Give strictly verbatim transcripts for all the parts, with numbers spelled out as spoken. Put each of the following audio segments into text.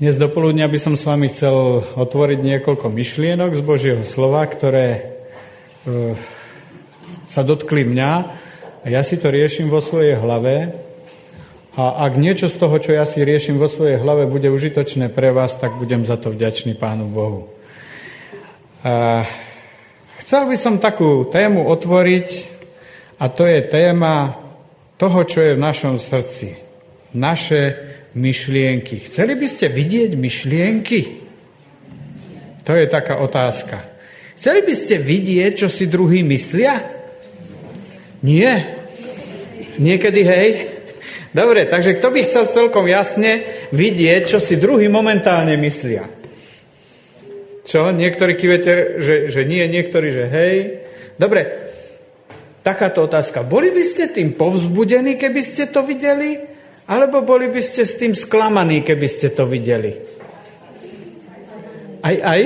Dnes do poludnia by som s vami chcel otvoriť niekoľko myšlienok z Božieho slova, ktoré e, sa dotkli mňa a ja si to riešim vo svojej hlave. A ak niečo z toho, čo ja si riešim vo svojej hlave, bude užitočné pre vás, tak budem za to vďačný Pánu Bohu. E, chcel by som takú tému otvoriť a to je téma toho, čo je v našom srdci. Naše myšlienky. Chceli by ste vidieť myšlienky? To je taká otázka. Chceli by ste vidieť, čo si druhí myslia? Nie. Niekedy, hej? Dobre, takže kto by chcel celkom jasne vidieť, čo si druhí momentálne myslia? Čo? Niektorí kývete, že, že nie, niektorí, že hej. Dobre, takáto otázka. Boli by ste tým povzbudení, keby ste to videli? Alebo boli by ste s tým sklamaní, keby ste to videli? Aj, aj?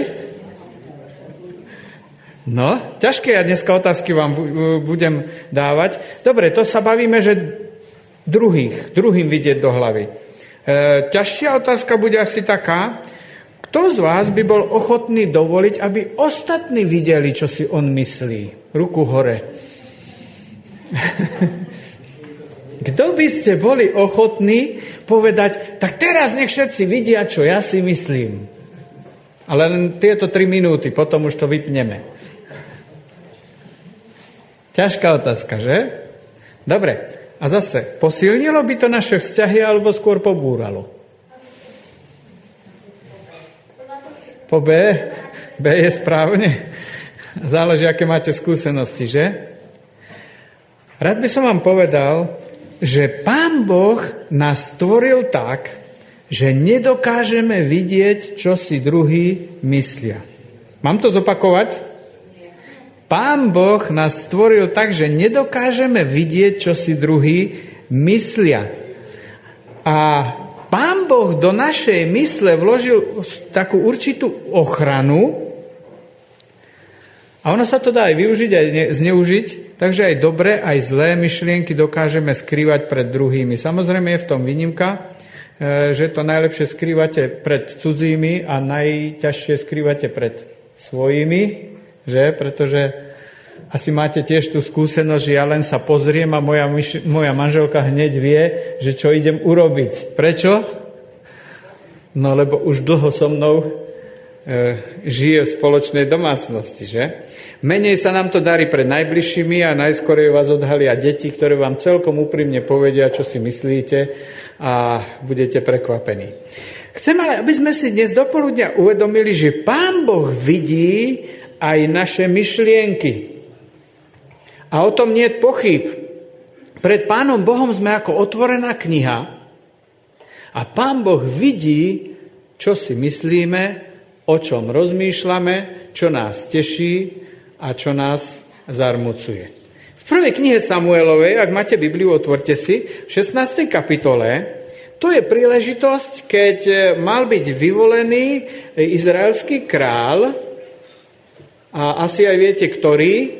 No, ťažké ja dneska otázky vám budem dávať. Dobre, to sa bavíme, že druhých, druhým vidieť do hlavy. E, ťažšia otázka bude asi taká, kto z vás by bol ochotný dovoliť, aby ostatní videli, čo si on myslí? Ruku hore. Kto by ste boli ochotní povedať, tak teraz nech všetci vidia, čo ja si myslím. Ale len tieto tri minúty, potom už to vypneme. Ťažká otázka, že? Dobre, a zase, posilnilo by to naše vzťahy, alebo skôr pobúralo? Po B? B je správne. Záleží, aké máte skúsenosti, že? Rád by som vám povedal, že Pán Boh nás stvoril tak, že nedokážeme vidieť, čo si druhý myslia. Mám to zopakovať? Pán Boh nás stvoril tak, že nedokážeme vidieť, čo si druhý myslia. A Pán Boh do našej mysle vložil takú určitú ochranu a ono sa to dá aj využiť, aj zneužiť, takže aj dobré, aj zlé myšlienky dokážeme skrývať pred druhými. Samozrejme je v tom výnimka, že to najlepšie skrývate pred cudzími a najťažšie skrývate pred svojimi, že? Pretože asi máte tiež tú skúsenosť, že ja len sa pozriem a moja, myš- moja manželka hneď vie, že čo idem urobiť. Prečo? No lebo už dlho so mnou žije v spoločnej domácnosti, že? Menej sa nám to darí pred najbližšími a najskôr vás odhalia deti, ktoré vám celkom úprimne povedia, čo si myslíte a budete prekvapení. Chcem ale, aby sme si dnes dopoludňa uvedomili, že Pán Boh vidí aj naše myšlienky. A o tom nie je pochyb. Pred Pánom Bohom sme ako otvorená kniha a Pán Boh vidí, čo si myslíme, o čom rozmýšľame, čo nás teší a čo nás zarmucuje. V prvej knihe Samuelovej, ak máte Bibliu, otvorte si, v šestnástej kapitole, to je príležitosť, keď mal byť vyvolený izraelský král, a asi aj viete, ktorý,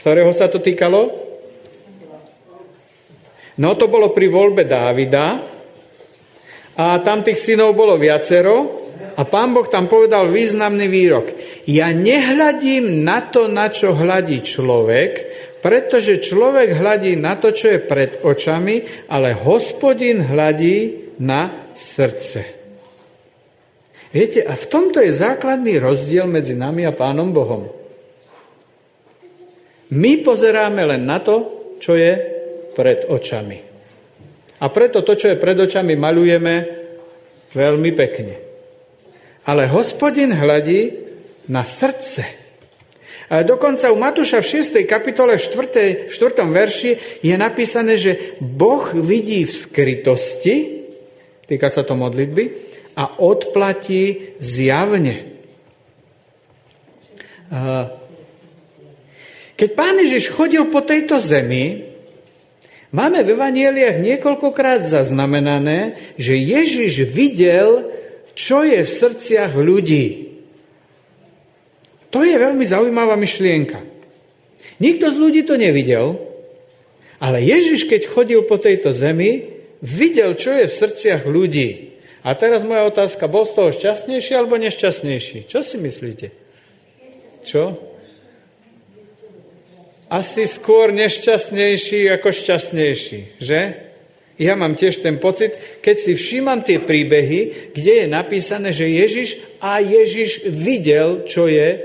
ktorého sa to týkalo? No, to bolo pri voľbe Dávida, a tam tých synov bolo viacero, a Pán Boh tam povedal významný výrok. Ja nehľadím na to, na čo hľadí človek, pretože človek hľadí na to, čo je pred očami, ale Hospodin hľadí na srdce. Viete, a v tomto je základný rozdiel medzi nami a Pánom Bohom. My pozeráme len na to, čo je pred očami. A preto to, čo je pred očami, maľujeme veľmi pekne. Ale Hospodin hľadí na srdce. A dokonca u Matúša v šiestej kapitole v štvrtom verši je napísané, že Boh vidí v skrytosti, týka sa to modlitby, a odplatí zjavne. Keď Pán Ježiš chodil po tejto zemi, máme v evanjeliách niekoľkokrát zaznamenané, že Ježiš videl, čo je v srdciach ľudí. To je veľmi zaujímavá myšlienka. Nikto z ľudí to nevidel, ale Ježiš, keď chodil po tejto zemi, videl, čo je v srdciach ľudí. A teraz moja otázka, bol z toho šťastnejší alebo nešťastnejší? Čo si myslíte? Čo? Asi skôr nešťastnejší ako šťastnejší, že? Ja mám tiež ten pocit, keď si všímam tie príbehy, kde je napísané, že Ježiš a Ježiš videl, čo je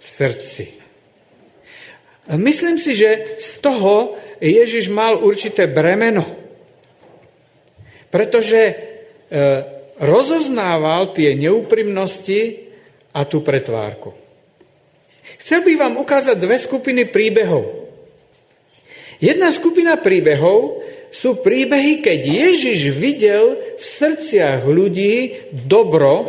v srdci. Myslím si, že z toho Ježiš mal určité bremeno. Pretože e, rozoznával tie neúprimnosti a tú pretvárku. Chcel by vám ukázať dve skupiny príbehov. Jedna skupina príbehov sú príbehy, keď Ježiš videl v srdciach ľudí dobro,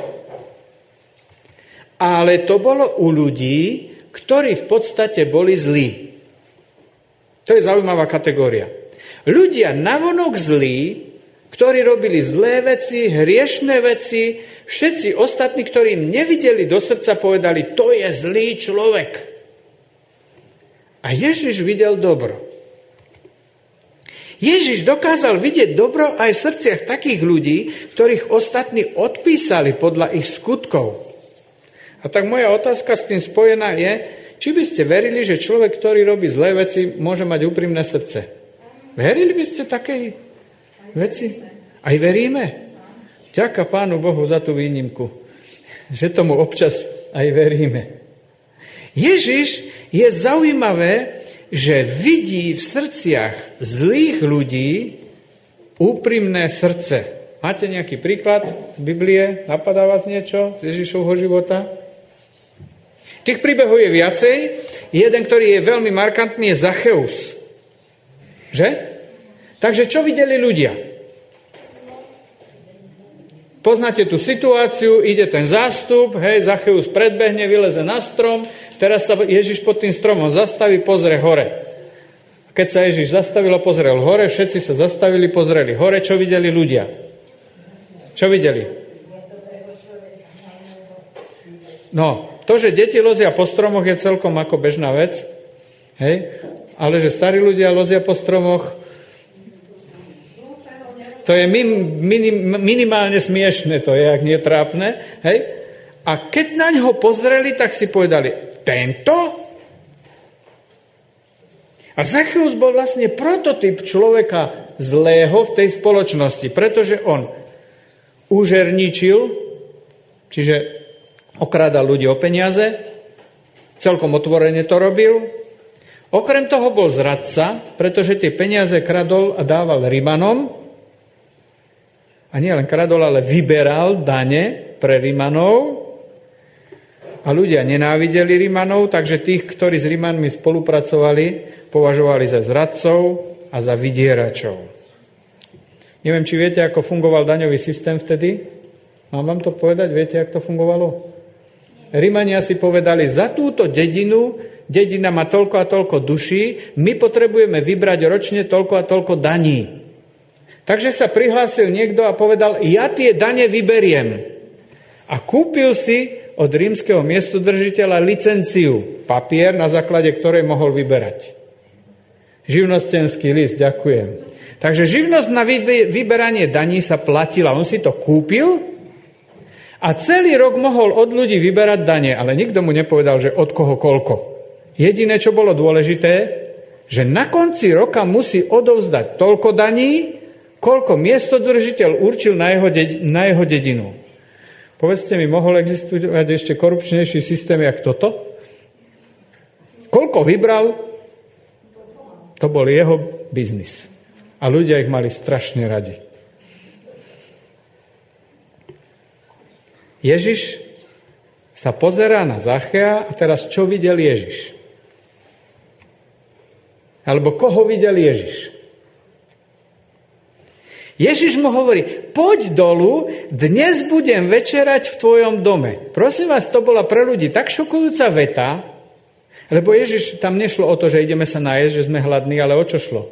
ale to bolo u ľudí, ktorí v podstate boli zlí. To je zaujímavá kategória. Ľudia navonok zlí, ktorí robili zlé veci, hriešné veci, všetci ostatní, ktorí im nevideli do srdca, povedali, to je zlý človek. A Ježiš videl dobro. Ježiš dokázal vidieť dobro aj v srdciach takých ľudí, ktorých ostatní odpísali podľa ich skutkov. A tak moja otázka s tým spojená je, či by ste verili, že človek, ktorý robí zlé veci, môže mať úprimné srdce? Verili by ste takej veci? Aj veríme? Ďaká Pánu Bohu za tú výnimku, že tomu občas aj veríme. Ježiš je zaujímavé, že vidí v srdciach zlých ľudí úprimné srdce. Máte nejaký príklad z Biblie? Napadá vás niečo z Ježišovho života? Tých príbehov je viacej. Jeden, ktorý je veľmi markantný, je Zacheus. Že? Takže čo videli ľudia? Poznáte tú situáciu, ide ten zástup, hej, Zacheus predbehne, vyleze na strom, teraz sa Ježiš pod tým stromom zastaví, pozrie hore. Keď sa Ježiš zastavil a pozrel hore, všetci sa zastavili, pozreli hore, čo videli ľudia? Čo videli? No, to, že deti lozia po stromoch je celkom ako bežná vec, hej, ale že starí ľudia lozia po stromoch, to je minimálne smiešne, to je, ak nie trápne. Hej? A keď na ňo pozreli, tak si povedali, tento? A Zacheus bol vlastne prototyp človeka zlého v tej spoločnosti, pretože on užerničil, čiže okrádal ľudí o peniaze, celkom otvorene to robil. Okrem toho bol zradca, pretože tie peniaze kradol a dával Rimanom. A nie len kradol, ale vyberal dane pre Rimanov. A ľudia nenávideli Rimanov, takže tých, ktorí s Rimanmi spolupracovali, považovali za zradcov a za vydieračov. Neviem, či viete, ako fungoval daňový systém vtedy? Mám vám to povedať? Viete, ako to fungovalo? Rimania si povedali, za túto dedinu, dedina má toľko a toľko duší, my potrebujeme vybrať ročne toľko a toľko daní. Takže sa prihlásil niekto a povedal, ja tie dane vyberiem. A kúpil si od rímskeho miestodržiteľa licenciu, papier, na základe ktorej mohol vyberať. Živnostenský list, ďakujem. Takže živnosť na vyberanie daní sa platila. On si to kúpil a celý rok mohol od ľudí vyberať dane, ale nikto mu nepovedal, že od koho koľko. Jediné, čo bolo dôležité, že na konci roka musí odovzdať toľko daní, koľko miestodržiteľ určil na jeho, de- na jeho dedinu. Povedzte mi, mohol existovať ešte korupčnejší systém, jak toto? Koľko vybral, to bol jeho biznis. A ľudia ich mali strašne radi. Ježiš sa pozerá na Zachea a teraz čo videl Ježiš? Alebo koho videl Ježiš? Ježiš mu hovorí, poď dolu, dnes budem večerať v tvojom dome. Prosím vás, to bola pre ľudí tak šokujúca veta, lebo Ježiš, tam nešlo o to, že ideme sa najesť, že sme hladní, ale o čo šlo?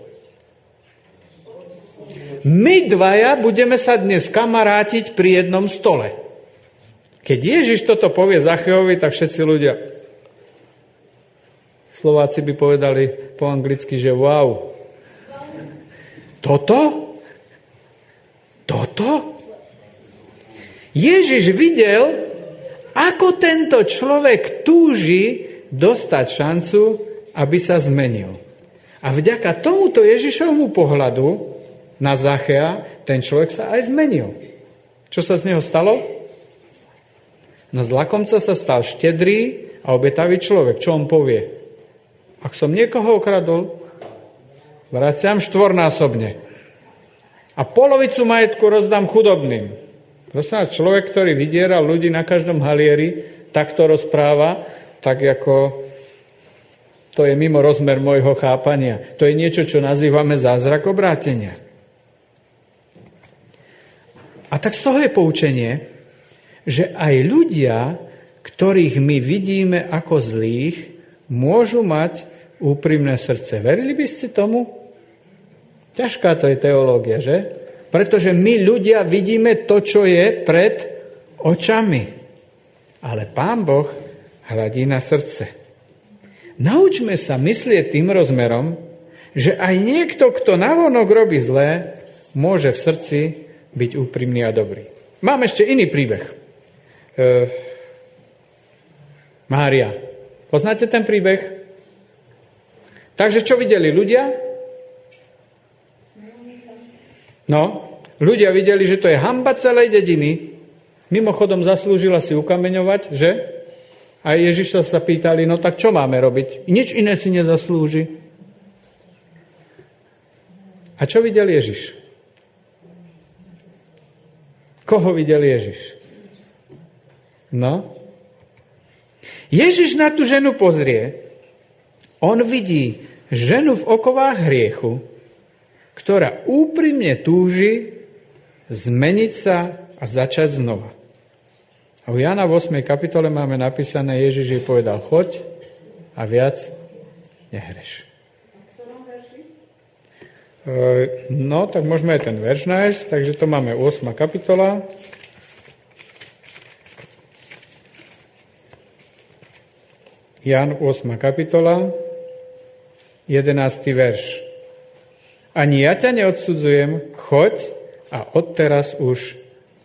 My dvaja budeme sa dnes kamarátiť pri jednom stole. Keď Ježiš toto povie Zacheovi, tak všetci ľudia, Slováci by povedali po anglicky, že wow. Toto? Toto? Ježiš videl, ako tento človek túži dostať šancu, aby sa zmenil. A vďaka tomuto Ježišovmu pohľadu na Zachea, ten človek sa aj zmenil. Čo sa z neho stalo? No z lakomca sa stal štedrý a obetavý človek. Čo on povie? Ak som niekoho okradol, vraciam štvornásobne. A polovicu majetku rozdám chudobným. Prosím, človek, ktorý vydiera ľudí na každom halieri, takto rozpráva, tak ako to je mimo rozmer môjho chápania. To je niečo, čo nazývame zázrak obrátenia. A tak z toho je poučenie, že aj ľudia, ktorých my vidíme ako zlých, môžu mať úprimné srdce. Verili by ste tomu? Ťažká to je teológia, že? Pretože my ľudia vidíme to, čo je pred očami. Ale Pán Boh hľadí na srdce. Naučme sa myslieť tým rozmerom, že aj niekto, kto navonok robí zlé, môže v srdci byť úprimný a dobrý. Mám ešte iný príbeh. E, Mária. Poznáte ten príbeh? Takže čo videli ľudia? No, ľudia videli, že to je hanba celej dediny. Mimochodom zaslúžila si ukameňovať, že? A Ježiša sa pýtali, no tak čo máme robiť? Nič iné si nezaslúži. A čo videl Ježiš? Koho videl Ježiš? No. Ježiš na tú ženu pozrie. On vidí ženu v okovách hriechu, ktorá úprimne túži zmeniť sa a začať znova. A u Jána v ôsmej kapitole máme napísané, Ježiš jej povedal, choď a viac nehreš. No, tak môžeme aj ten verš nájsť, takže to máme ôsma kapitola. Ján ôsma kapitola, jedenásty verš. Ani ja ťa neodsudzujem, choď a odteraz už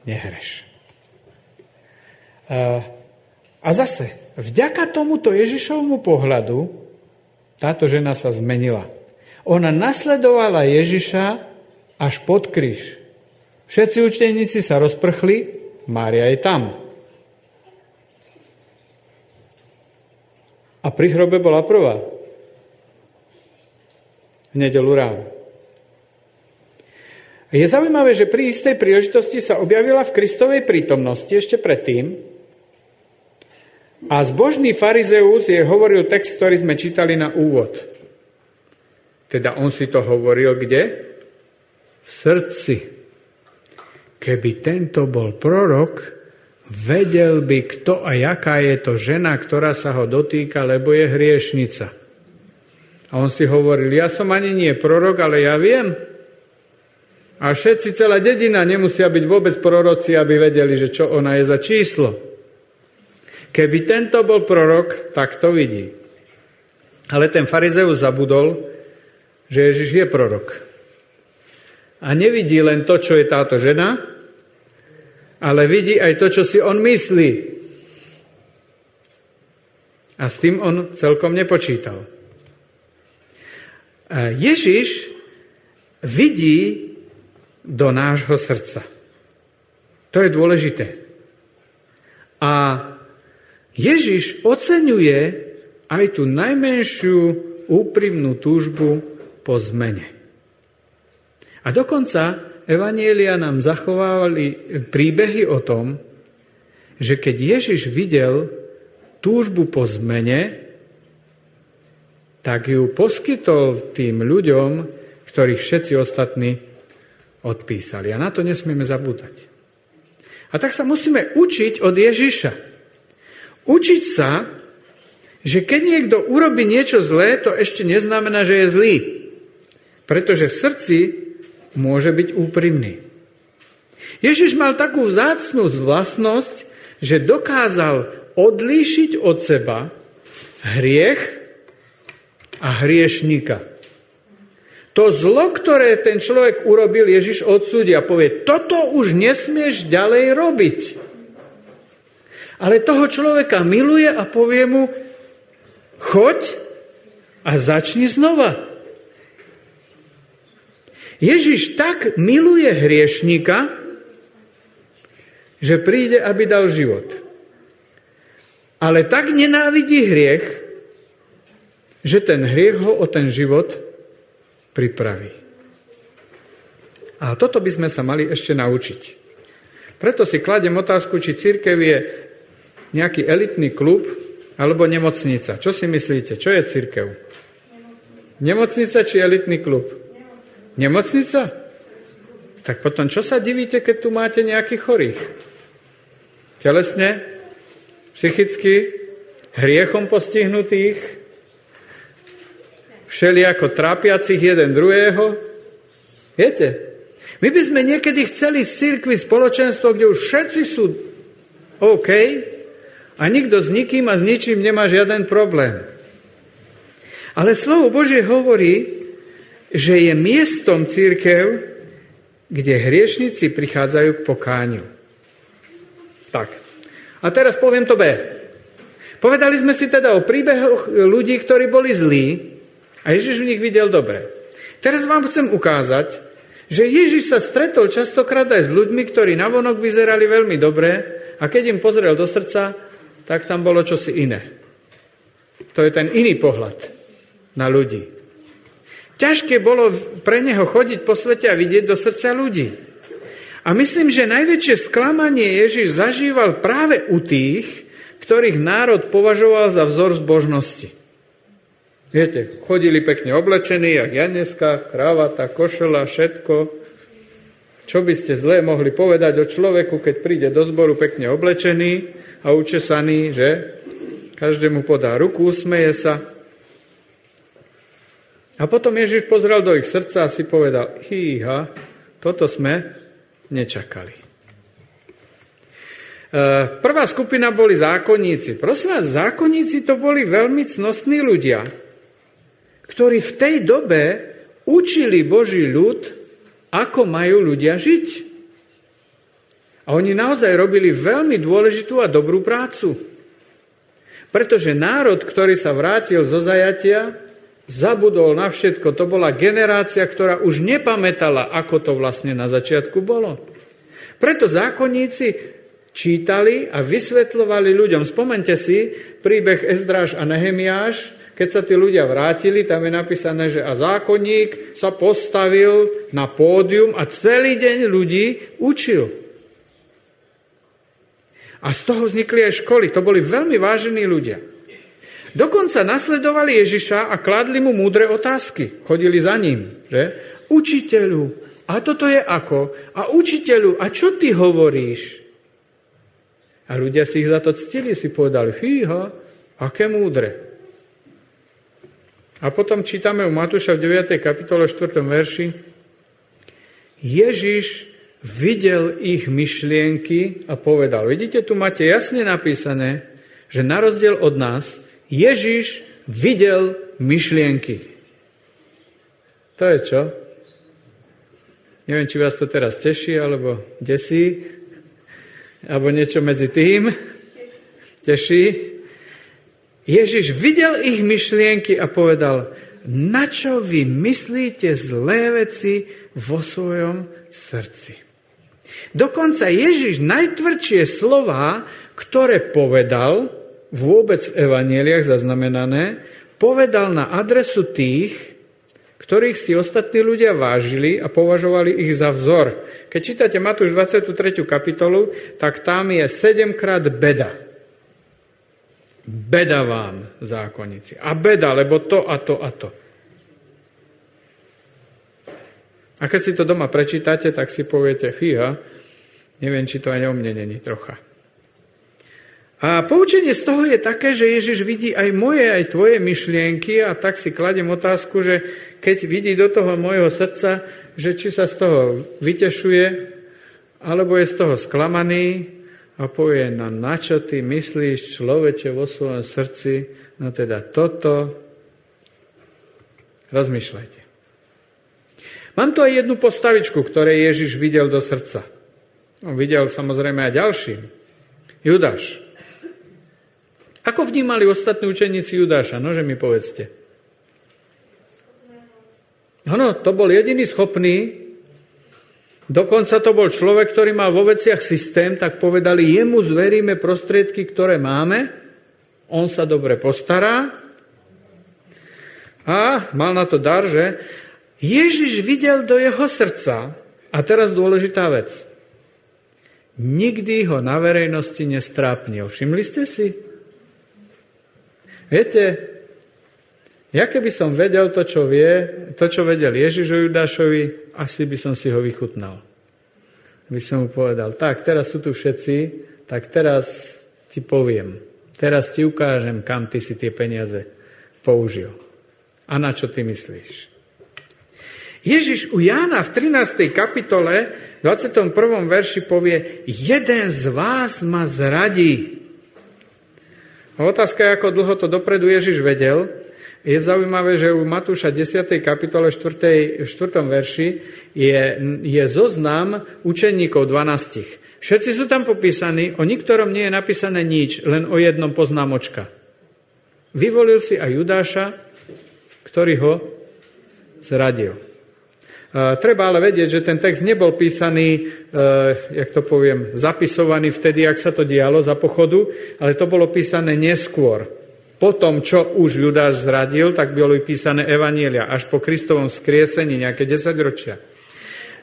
nehreš. A, a zase, vďaka tomuto Ježišovmu pohľadu táto žena sa zmenila. Ona nasledovala Ježiša až pod kríž. Všetci učeníci sa rozprchli, Mária je tam. A pri hrobe bola prvá. V nedeľu ráno. Je zaujímavé, že pri istej príležitosti sa objavila v Kristovej prítomnosti ešte predtým a zbožný farizeus jej hovoril text, ktorý sme čítali na úvod. Teda on si to hovoril kde? V srdci. Keby tento bol prorok, vedel by, kto a jaká je to žena, ktorá sa ho dotýka, lebo je hriešnica. A on si hovoril, ja som ani nie prorok, ale ja viem. A všetci, celá dedina, nemusia byť vôbec proroci, aby vedeli, že čo ona je za číslo. Keby tento bol prorok, tak to vidí. Ale ten farizeus zabudol, že Ježiš je prorok. A nevidí len to, čo je táto žena, ale vidí aj to, čo si on myslí. A s tým on celkom nepočítal. A Ježiš vidí do nášho srdca. To je dôležité. A Ježiš oceňuje aj tú najmenšiu úprimnú túžbu po zmene. A dokonca evanjelia nám zachovávali príbehy o tom, že keď Ježiš videl túžbu po zmene, tak ju poskytol tým ľuďom, ktorých všetci ostatní odpísali. A na to nesmieme zabúdať. A tak sa musíme učiť od Ježiša. Učiť sa, že keď niekto urobí niečo zlé, to ešte neznamená, že je zlý. Pretože v srdci môže byť úprimný. Ježiš mal takú vzácnu vlastnosť, že dokázal odlíšiť od seba hriech a hriešníka. To zlo, ktoré ten človek urobil, Ježiš odsúdi a povie, toto už nesmieš ďalej robiť. Ale toho človeka miluje a povie mu, choď a začni znova. Ježiš tak miluje hriešnika, že príde, aby dal život. Ale tak nenávidí hriech, že ten hriech ho o ten život pripraví. A toto by sme sa mali ešte naučiť. Preto si kladiem otázku, či cirkev je nejaký elitný klub alebo nemocnica. Čo si myslíte? Čo je cirkev? Nemocnica. Nemocnica či elitný klub? Nemocnica. Nemocnica? Tak potom čo sa divíte, keď tu máte nejakých chorých? Telesne, psychicky, hriechom postihnutých, všelijako trápiacich jeden druhého. Viete? My by sme niekedy chceli z cirkvi spoločenstvo, kde už všetci sú OK a nikto s nikým a s ničím nemá žiaden problém. Ale slovo Božie hovorí, že je miestom cirkev, kde hriešnici prichádzajú k pokániu. Tak. A teraz poviem to B. Povedali sme si teda o príbehoch ľudí, ktorí boli zlí, a Ježiš v nich videl dobre. Teraz vám chcem ukázať, že Ježiš sa stretol častokrát aj s ľuďmi, ktorí navonok vyzerali veľmi dobre a keď im pozrel do srdca, tak tam bolo čosi iné. To je ten iný pohľad na ľudí. Ťažké bolo pre neho chodiť po svete a vidieť do srdca ľudí. A myslím, že najväčšie sklamanie Ježiš zažíval práve u tých, ktorých národ považoval za vzor zbožnosti. Viete, chodili pekne oblečení, jak ja dneska, kravata, košela, všetko. Čo by ste zle mohli povedať o človeku, keď príde do zboru pekne oblečený a učesaný, že? Každému podá ruku, usmeje sa. A potom Ježiš pozrel do ich srdca a si povedal, hýha, toto sme nečakali. Prvá skupina boli zákonníci. Prosím vás, zákonníci to boli veľmi cnostní ľudia, ktorí v tej dobe učili Boží ľud, ako majú ľudia žiť. A oni naozaj robili veľmi dôležitú a dobrú prácu. Pretože národ, ktorý sa vrátil zo zajatia, zabudol na všetko. To bola generácia, ktorá už nepamätala, ako to vlastne na začiatku bolo. Preto zákonníci čítali a vysvetľovali ľuďom. Spomente si príbeh Ezdráš a Nehemiáš, keď sa tí ľudia vrátili, tam je napísané, že a zákonník sa postavil na pódium a celý deň ľudí učil. A z toho vznikli aj školy. To boli veľmi vážení ľudia. Dokonca nasledovali Ježiša a kladli mu múdre otázky. Chodili za ním. Že? Učiteľu, a toto je ako? A učiteľu, a čo ty hovoríš? A ľudia si ich za to ctili, si povedali, fíha, aké múdre. A potom čítame u Matúša v deviatej kapitole štvrtom verši. Ježiš videl ich myšlienky a povedal, vidíte, tu máte jasne napísané, že na rozdiel od nás, Ježiš videl myšlienky. To je čo? Neviem, či vás to teraz teší, alebo desí, alebo niečo medzi tým. Teší. Ježiš videl ich myšlienky a povedal, na čo vy myslíte zlé veci vo svojom srdci. Dokonca Ježiš najtvrdšie slová, ktoré povedal, vôbec v evanjeliách zaznamenané, povedal na adresu tých, ktorých si ostatní ľudia vážili a považovali ich za vzor. Keď čítate Matúš dvadsiatu tretiu kapitolu, tak tam je sedemkrát beda. Beda vám, zákonníci. A beda, lebo to a to a to. A keď si to doma prečítate, tak si poviete, fíha, neviem, či to aj o mne není trocha. A poučenie z toho je také, že Ježiš vidí aj moje, aj tvoje myšlienky a tak si kladiem otázku, že keď vidí do toho mojho srdca, že či sa z toho vytešuje, alebo je z toho sklamaný, a povie, na, na čo ty myslíš, človeče, vo svojom srdci, no teda toto. Rozmýšľajte. Mám tu aj jednu postavičku, ktorej Ježiš videl do srdca. On videl samozrejme aj ďalším. Judáš. Ako vnímali ostatní učeníci Judáša? Nože mi povedzte. Áno, to bol jediný schopný. Dokonca to bol človek, ktorý mal vo veciach systém, tak povedali, jemu zveríme prostriedky, ktoré máme. On sa dobre postará. A mal na to dar, že Ježiš videl do jeho srdca. A teraz dôležitá vec. Nikdy ho na verejnosti nestrápnil. Všimli ste si? Viete, ja keby som vedel to, čo vie, to, čo vedel Ježiš o Judášovi, asi by som si ho vychutnal. By som mu povedal, tak, teraz sú tu všetci, tak teraz ti poviem, teraz ti ukážem, kam ty si tie peniaze použil. A na čo ty myslíš? Ježiš u Jána v trinástej kapitole, dvadsiatom prvom verši povie, jeden z vás ma zradí. A otázka je, ako dlho to dopredu Ježiš vedel. Je zaujímavé, že u Matúša desiatej kapitole štvrtej, štvrtom verši je, je zoznam učeníkov dvanástich. Všetci sú tam popísaní, o niktorom nie je napísané nič, len o jednom poznámočka. Vyvolil si aj Judáša, ktorý ho zradil. Uh, treba ale vedieť, že ten text nebol písaný, uh, jak to poviem, zapisovaný vtedy, ak sa to dialo za pochodu, ale to bolo písané neskôr. Potom, čo už Judáš zradil, tak boli písané evanielia až po Kristovom skriesení, nejaké desaťročia.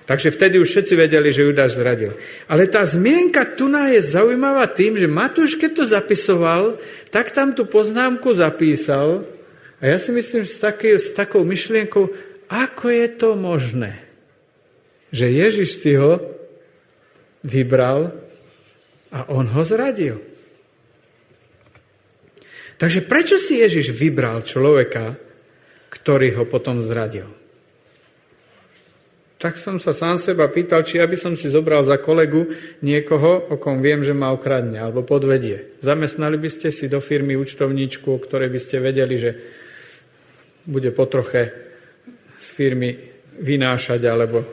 Takže vtedy už všetci vedeli, že Judáš zradil. Ale tá zmienka tuná je zaujímavá tým, že Matúš, keď to zapisoval, tak tam tú poznámku zapísal. A ja si myslím, s, taký, s takou myšlienkou, ako je to možné, že Ježiš si ho vybral a on ho zradil. Takže prečo si Ježiš vybral človeka, ktorý ho potom zradil? Tak som sa sám seba pýtal, či ja by som si zobral za kolegu niekoho, o kom viem, že ma okradne alebo podvedie. Zamestnali by ste si do firmy účtovníčku, o ktorej by ste vedeli, že bude potroche z firmy vynášať, alebo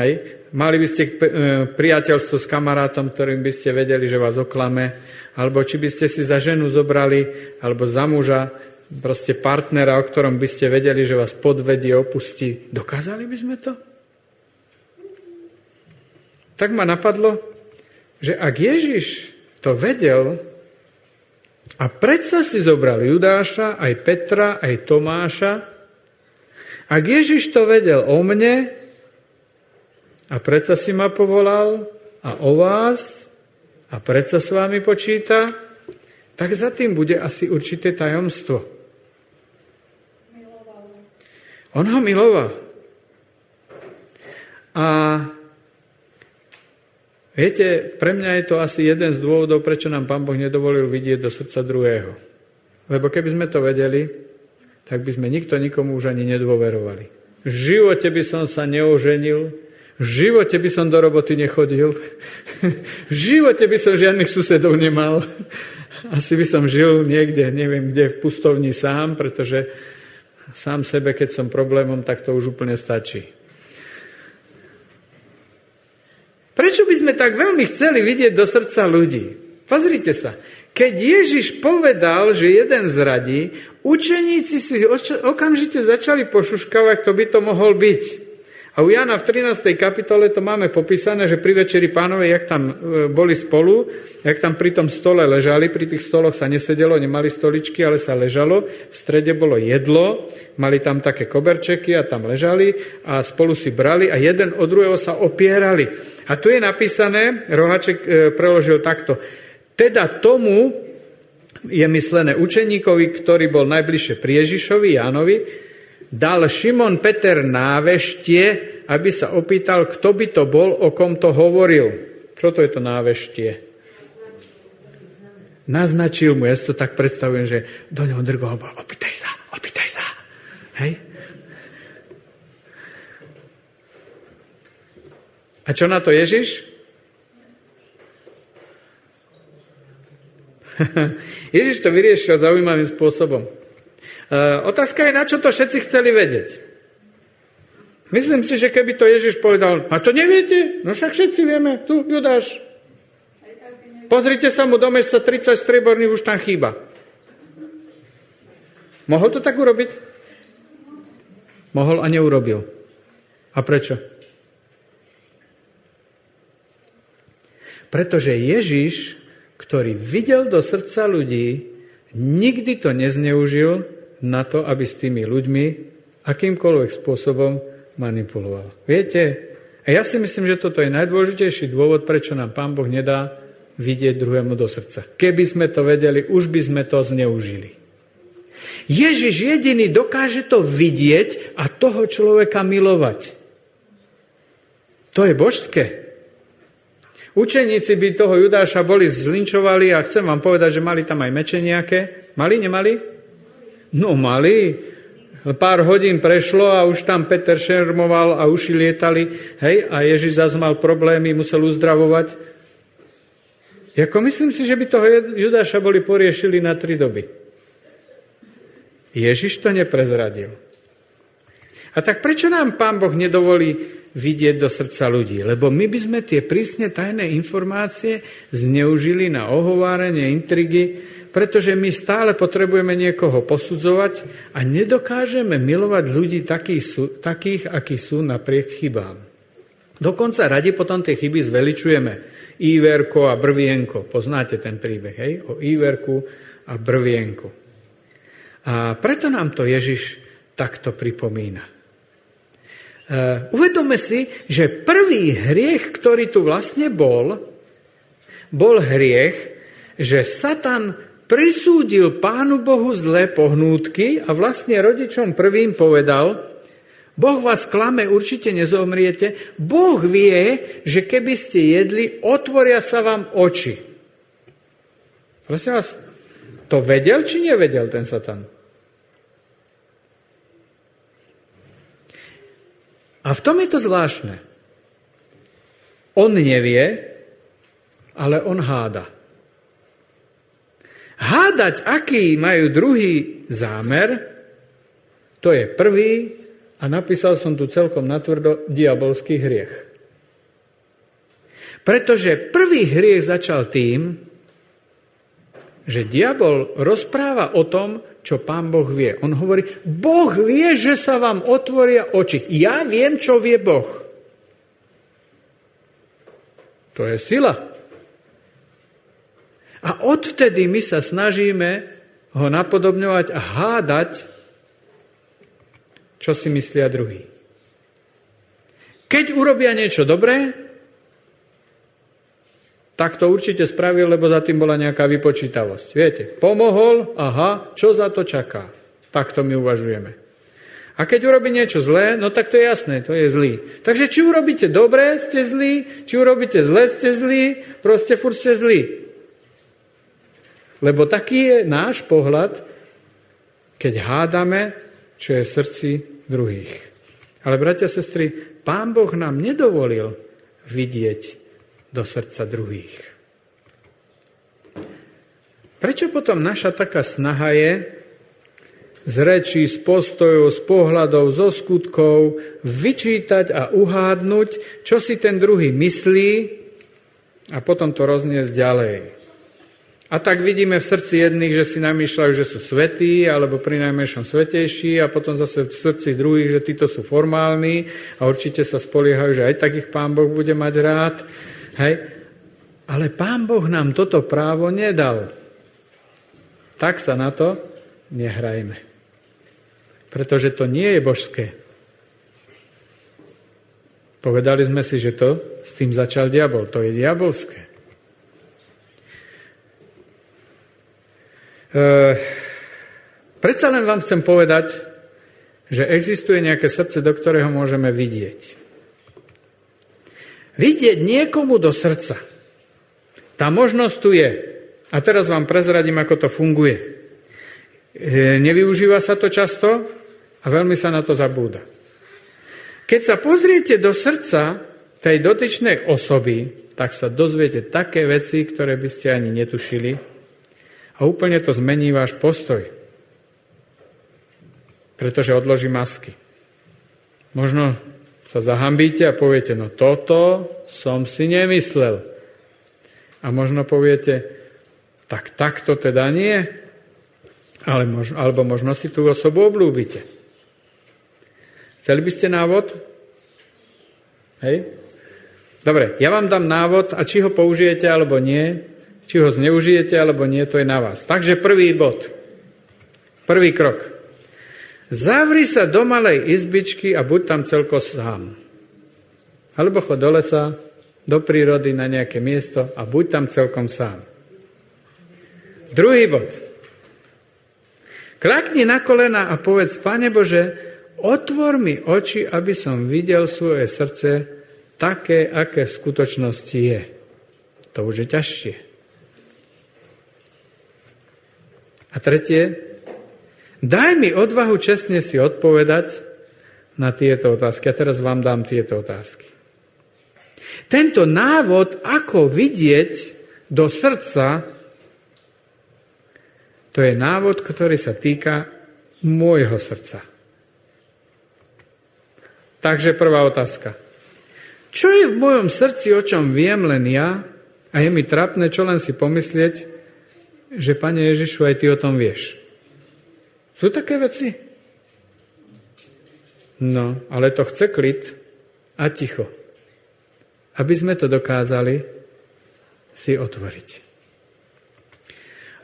hej. Mali by ste priateľstvo s kamarátom, ktorým by ste vedeli, že vás oklame, alebo či by ste si za ženu zobrali, alebo za muža, proste partnera, o ktorom by ste vedeli, že vás podvedie, opustí. Dokázali by sme to? Tak ma napadlo, že ak Ježiš to vedel a predsa si zobral Judáša, aj Petra, aj Tomáša, ak Ježiš to vedel o mne, a predsa si ma povolal a o vás a predsa s vámi počíta, tak za tým bude asi určité tajomstvo. Miloval. On ho miloval. A viete, pre mňa je to asi jeden z dôvodov, prečo nám Pán Boh nedovolil vidieť do srdca druhého. Lebo keby sme to vedeli, tak by sme nikto nikomu už ani nedôverovali. V živote by som sa neoženil, v živote by som do roboty nechodil. V živote by som žiadnych susedov nemal. Asi by som žil niekde, neviem kde, v pustovni sám, pretože sám sebe, keď som problémom, tak to už úplne stačí. Prečo by sme tak veľmi chceli vidieť do srdca ľudí? Pozrite sa. Keď Ježiš povedal, že jeden zradí, učeníci si okamžite začali pošuškávať, kto by to mohol byť. A u Jána v trinástej kapitole to máme popísané, že pri večeri pánove, jak tam boli spolu, jak tam pri tom stole ležali, pri tých stoloch sa nesedelo, nemali stoličky, ale sa ležalo, v strede bolo jedlo, mali tam také koberčeky a tam ležali a spolu si brali a jeden od druhého sa opierali. A tu je napísané, Rohaček preložil takto, teda tomu je myslené učeníkovi, ktorý bol najbližšie pri Ježišovi, Jánovi, dal Šimon Peter náveštie, aby sa opýtal, kto by to bol, o kom to hovoril. Čo to je to náveštie? Naznačil mu, ja si to tak predstavujem, že do neho drgol, opýtaj sa, opýtaj sa. Hej? A čo na to Ježiš? Ježiš to vyriešil zaujímavým spôsobom. Otázka je, na čo to všetci chceli vedieť. Myslím si, že keby to Ježiš povedal, a to neviete? No však všetci vieme, tu Judáš. Pozrite sa mu do mesta, tridsať strieborných už tam chýba. Mohol to tak urobiť? Mohol a neurobil. A prečo? Pretože Ježiš, ktorý videl do srdca ľudí, nikdy to nezneužil na to, aby s tými ľuďmi akýmkoľvek spôsobom manipuloval. Viete, a ja si myslím, že toto je najdôležitejší dôvod, prečo nám Pán Boh nedá vidieť druhému do srdca. Keby sme to vedeli, už by sme to zneužili. Ježiš jediný dokáže to vidieť a toho človeka milovať. To je božské. Učeníci by toho Judáša boli zlinčovali a chcem vám povedať, že mali tam aj meče nejaké. Mali, nemali? No mali. Pár hodín prešlo a už tam Peter šermoval a uši lietali. Hej, a Ježiš zase mal problémy, musel uzdravovať. Jako myslím si, že by toho Judáša boli poriešili na tri doby. Ježiš to neprezradil. A tak prečo nám Pán Boh nedovolí vidieť do srdca ľudí? Lebo my by sme tie prísne tajné informácie zneužili na ohovárenie, intrigy, pretože my stále potrebujeme niekoho posudzovať a nedokážeme milovať ľudí takých, sú, takých akí sú napriek chybám. Dokonca radi potom tie chyby zveličujeme. Íverko a Brvienko. Poznáte ten príbeh, hej? O Íverku a Brvienku. A preto nám to Ježiš takto pripomína. Uvedome si, že prvý hriech, ktorý tu vlastne bol, bol hriech, že Satan prisúdil Pánu Bohu zlé pohnútky a vlastne rodičom prvým povedal, Boh vás klame, určite nezomriete. Boh vie, že keby ste jedli, otvoria sa vám oči. Prosím vás, to vedel či nevedel ten Satan? A v tom je to zvláštne. On nevie, ale on háda. Hádať, aký majú druhý zámer, to je prvý, a napísal som tu celkom natvrdo, diabolský hriech. Pretože prvý hriech začal tým, že diabol rozpráva o tom, čo Pán Boh vie. On hovorí, Boh vie, že sa vám otvoria oči. Ja viem, čo vie Boh. To je sila. A odvtedy my sa snažíme ho napodobňovať a hádať, čo si myslia druhý. Keď urobia niečo dobré, tak to určite spravil, lebo za tým bola nejaká vypočítavosť. Viete, pomohol, aha, čo za to čaká? Takto my uvažujeme. A keď urobí niečo zlé, no tak to je jasné, to je zlý. Takže či urobíte dobré, ste zlí, či urobíte zlé, ste zlí, proste furt ste zlí. Lebo taký je náš pohľad, keď hádame, čo je v srdci druhých. Ale bratia a sestry, Pán Boh nám nedovolil vidieť do srdca druhých. Prečo potom naša taká snaha je z rečí, z postojov, z pohľadov, zo skutkov vyčítať a uhádnuť, čo si ten druhý myslí a potom to rozniesť ďalej? A tak vidíme v srdci jedných, že si namýšľajú, že sú svätí, alebo prinajmenšom svätejší, a potom zase v srdci druhých, že títo sú formálni a určite sa spoliehajú, že aj tak ich Pán Boh bude mať rád. Hej. Ale Pán Boh nám toto právo nedal. Tak sa na to nehrajme. Pretože to nie je božské. Povedali sme si, že to s tým začal diabol. To je diabolské. Uh, predsa len vám chcem povedať, že existuje nejaké srdce, do ktorého môžeme vidieť. Vidieť niekomu do srdca. Tá možnosť tu je. A teraz vám prezradím, ako to funguje. E, nevyužíva sa to často a veľmi sa na to zabúda. Keď sa pozriete do srdca tej dotyčnej osoby, tak sa dozviete také veci, ktoré by ste ani netušili. A úplne to zmení váš postoj. Pretože odloží masky. Možno sa zahambíte a poviete, no toto som si nemyslel. A možno poviete, tak takto teda nie, ale možno, alebo možno si tú osobu obľúbite. Chceli by ste návod? Hej? Dobre, ja vám dám návod a či ho použijete alebo nie, či ho zneužijete alebo nie, to je na vás. Takže prvý bod, prvý krok. Zavri sa do malej izbičky a buď tam celko sám. Alebo chod do lesa, do prírody, na nejaké miesto a buď tam celkom sám. Druhý bod. Kľakni na kolena a povedz, Pane Bože, otvor mi oči, aby som videl svoje srdce také, aké v skutočnosti je. To už je ťažšie. A tretie. Daj mi odvahu čestne si odpovedať na tieto otázky. A teraz vám dám tieto otázky. Tento návod, ako vidieť do srdca, to je návod, ktorý sa týka môjho srdca. Takže prvá otázka. Čo je v mojom srdci, o čom viem len ja, a je mi trápne, čo len si pomyslieť, že Pane Ježišu, aj Ty o tom vieš. Sú také veci? No, ale to chce klid a ticho. Aby sme to dokázali si otvoriť.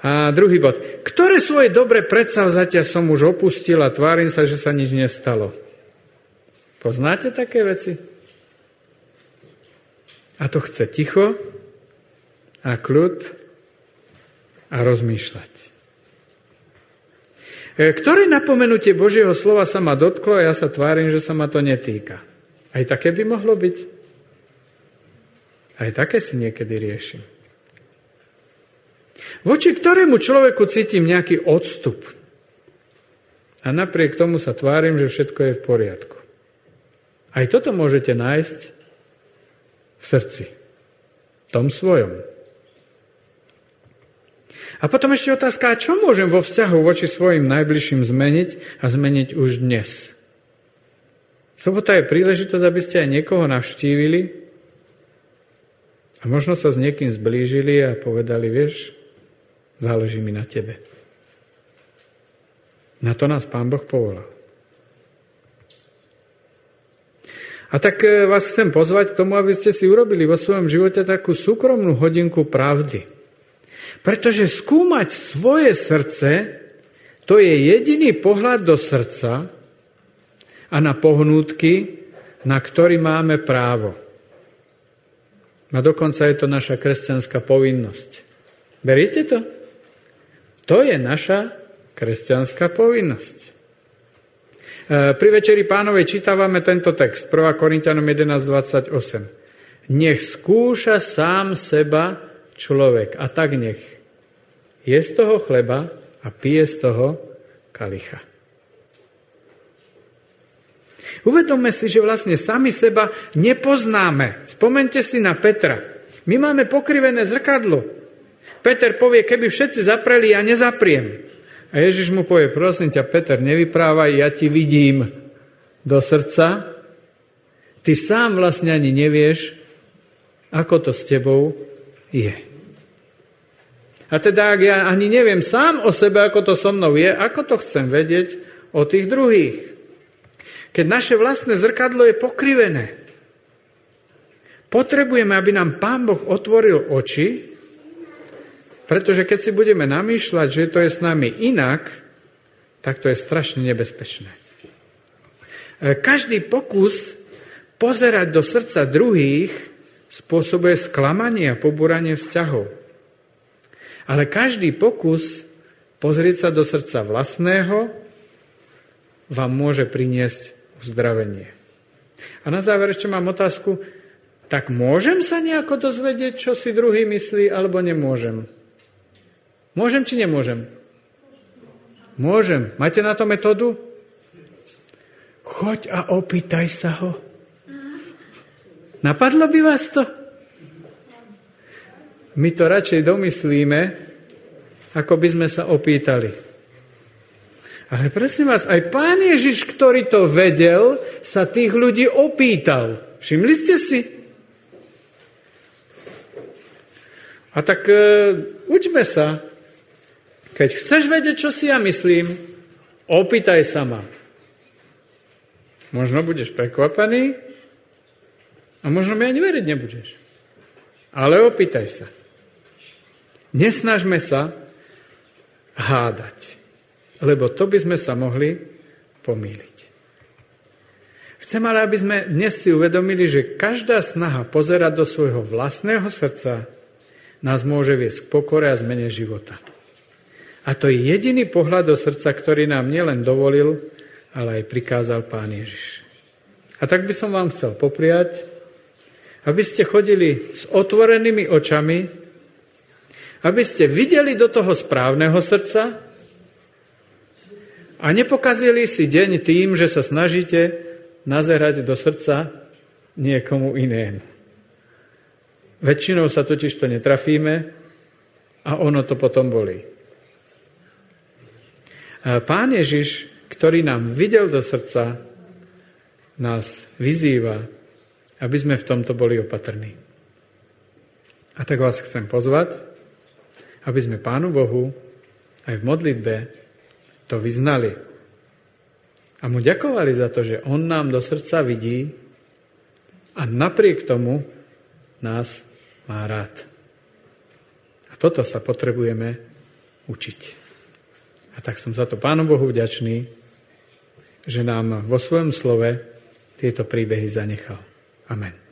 A druhý bod. Ktoré svoje dobré predsavzatia som už opustil a tvárim sa, že sa nič nestalo? Poznáte také veci? A to chce ticho a kľud a rozmýšľať. Ktoré napomenutie Božieho slova sa ma dotklo a ja sa tvárim, že sa ma to netýka? Aj také by mohlo byť. Aj také si niekedy riešim. Voči ktorému človeku cítim nejaký odstup a napriek tomu sa tvárim, že všetko je v poriadku. Aj toto môžete nájsť v srdci, v tom svojom. A potom ešte otázka, čo môžem vo vzťahu voči svojim najbližším zmeniť a zmeniť už dnes? Sobota je príležitosť, aby ste aj niekoho navštívili, a možno sa s niekým zblížili a povedali, vieš, záleží mi na tebe. Na to nás Pán Boh povolal. A tak vás chcem pozvať k tomu, aby ste si urobili vo svojom živote takú súkromnú hodinku pravdy. Pretože skúmať svoje srdce, to je jediný pohľad do srdca a na pohnútky, na ktorý máme právo. A dokonca je to naša kresťanská povinnosť. Beriete to? To je naša kresťanská povinnosť. E, pri Večeri Pánovej čítavame tento text. prvá. Korinťanom jedenásť dvadsaťosem. Nech skúša sám seba človek. A tak nech je z toho chleba a pije z toho kalicha. Uvedomme si, že vlastne sami seba nepoznáme. Spomente si na Petra. My máme pokrivené zrkadlo. Peter povie, keby všetci zapreli, ja nezapriem. A Ježiš mu povie, prosím ťa, Peter, nevyprávaj, ja ti vidím do srdca. Ty sám vlastne ani nevieš, ako to s tebou je. A teda, ak ja ani neviem sám o sebe, ako to so mnou je, ako to chcem vedieť o tých druhých? Keď naše vlastné zrkadlo je pokrivené. Potrebujeme, aby nám Pán Boh otvoril oči, pretože keď si budeme namýšľať, že to je s nami inak, tak to je strašne nebezpečné. Každý pokus pozerať do srdca druhých spôsobuje sklamanie a pobúranie vzťahov. Ale každý pokus pozrieť sa do srdca vlastného vám môže priniesť uzdravenie. A na záver ešte mám otázku, tak môžem sa nejako dozvedieť, čo si druhý myslí, alebo nemôžem? Môžem či nemôžem? Môžem. Máte na to metódu? Choď a opýtaj sa ho. Napadlo by vás to? My to radšej domyslíme, ako by sme sa opýtali. Ale prosím vás, aj Pán Ježiš, ktorý to vedel, sa tých ľudí opýtal. Všimli ste si? A tak e, učme sa. Keď chceš vedieť, čo si ja myslím, opýtaj sa ma. Možno budeš prekvapaný a možno mi ani veriť nebudeš. Ale opýtaj sa. Nesnažme sa hádať, lebo to by sme sa mohli pomýliť. Chcem ale, aby sme dnes si uvedomili, že každá snaha pozerať do svojho vlastného srdca nás môže viesť k pokore a zmene života. A to je jediný pohľad do srdca, ktorý nám nielen dovolil, ale aj prikázal Pán Ježiš. A tak by som vám chcel popriať, aby ste chodili s otvorenými očami, aby ste videli do toho správneho srdca a nepokazili si deň tým, že sa snažíte nazerať do srdca niekomu inému. Väčšinou sa totiž to netrafíme a ono to potom bolí. Pán Ježiš, ktorý nám videl do srdca, nás vyzýva, aby sme v tomto boli opatrní. A tak vás chcem pozvať, aby sme Pánu Bohu aj v modlitbe to vyznali. A mu ďakovali za to, že on nám do srdca vidí a napriek tomu nás má rád. A toto sa potrebujeme učiť. A tak som za to Pánu Bohu vďačný, že nám vo svojom slove tieto príbehy zanechal. Amen.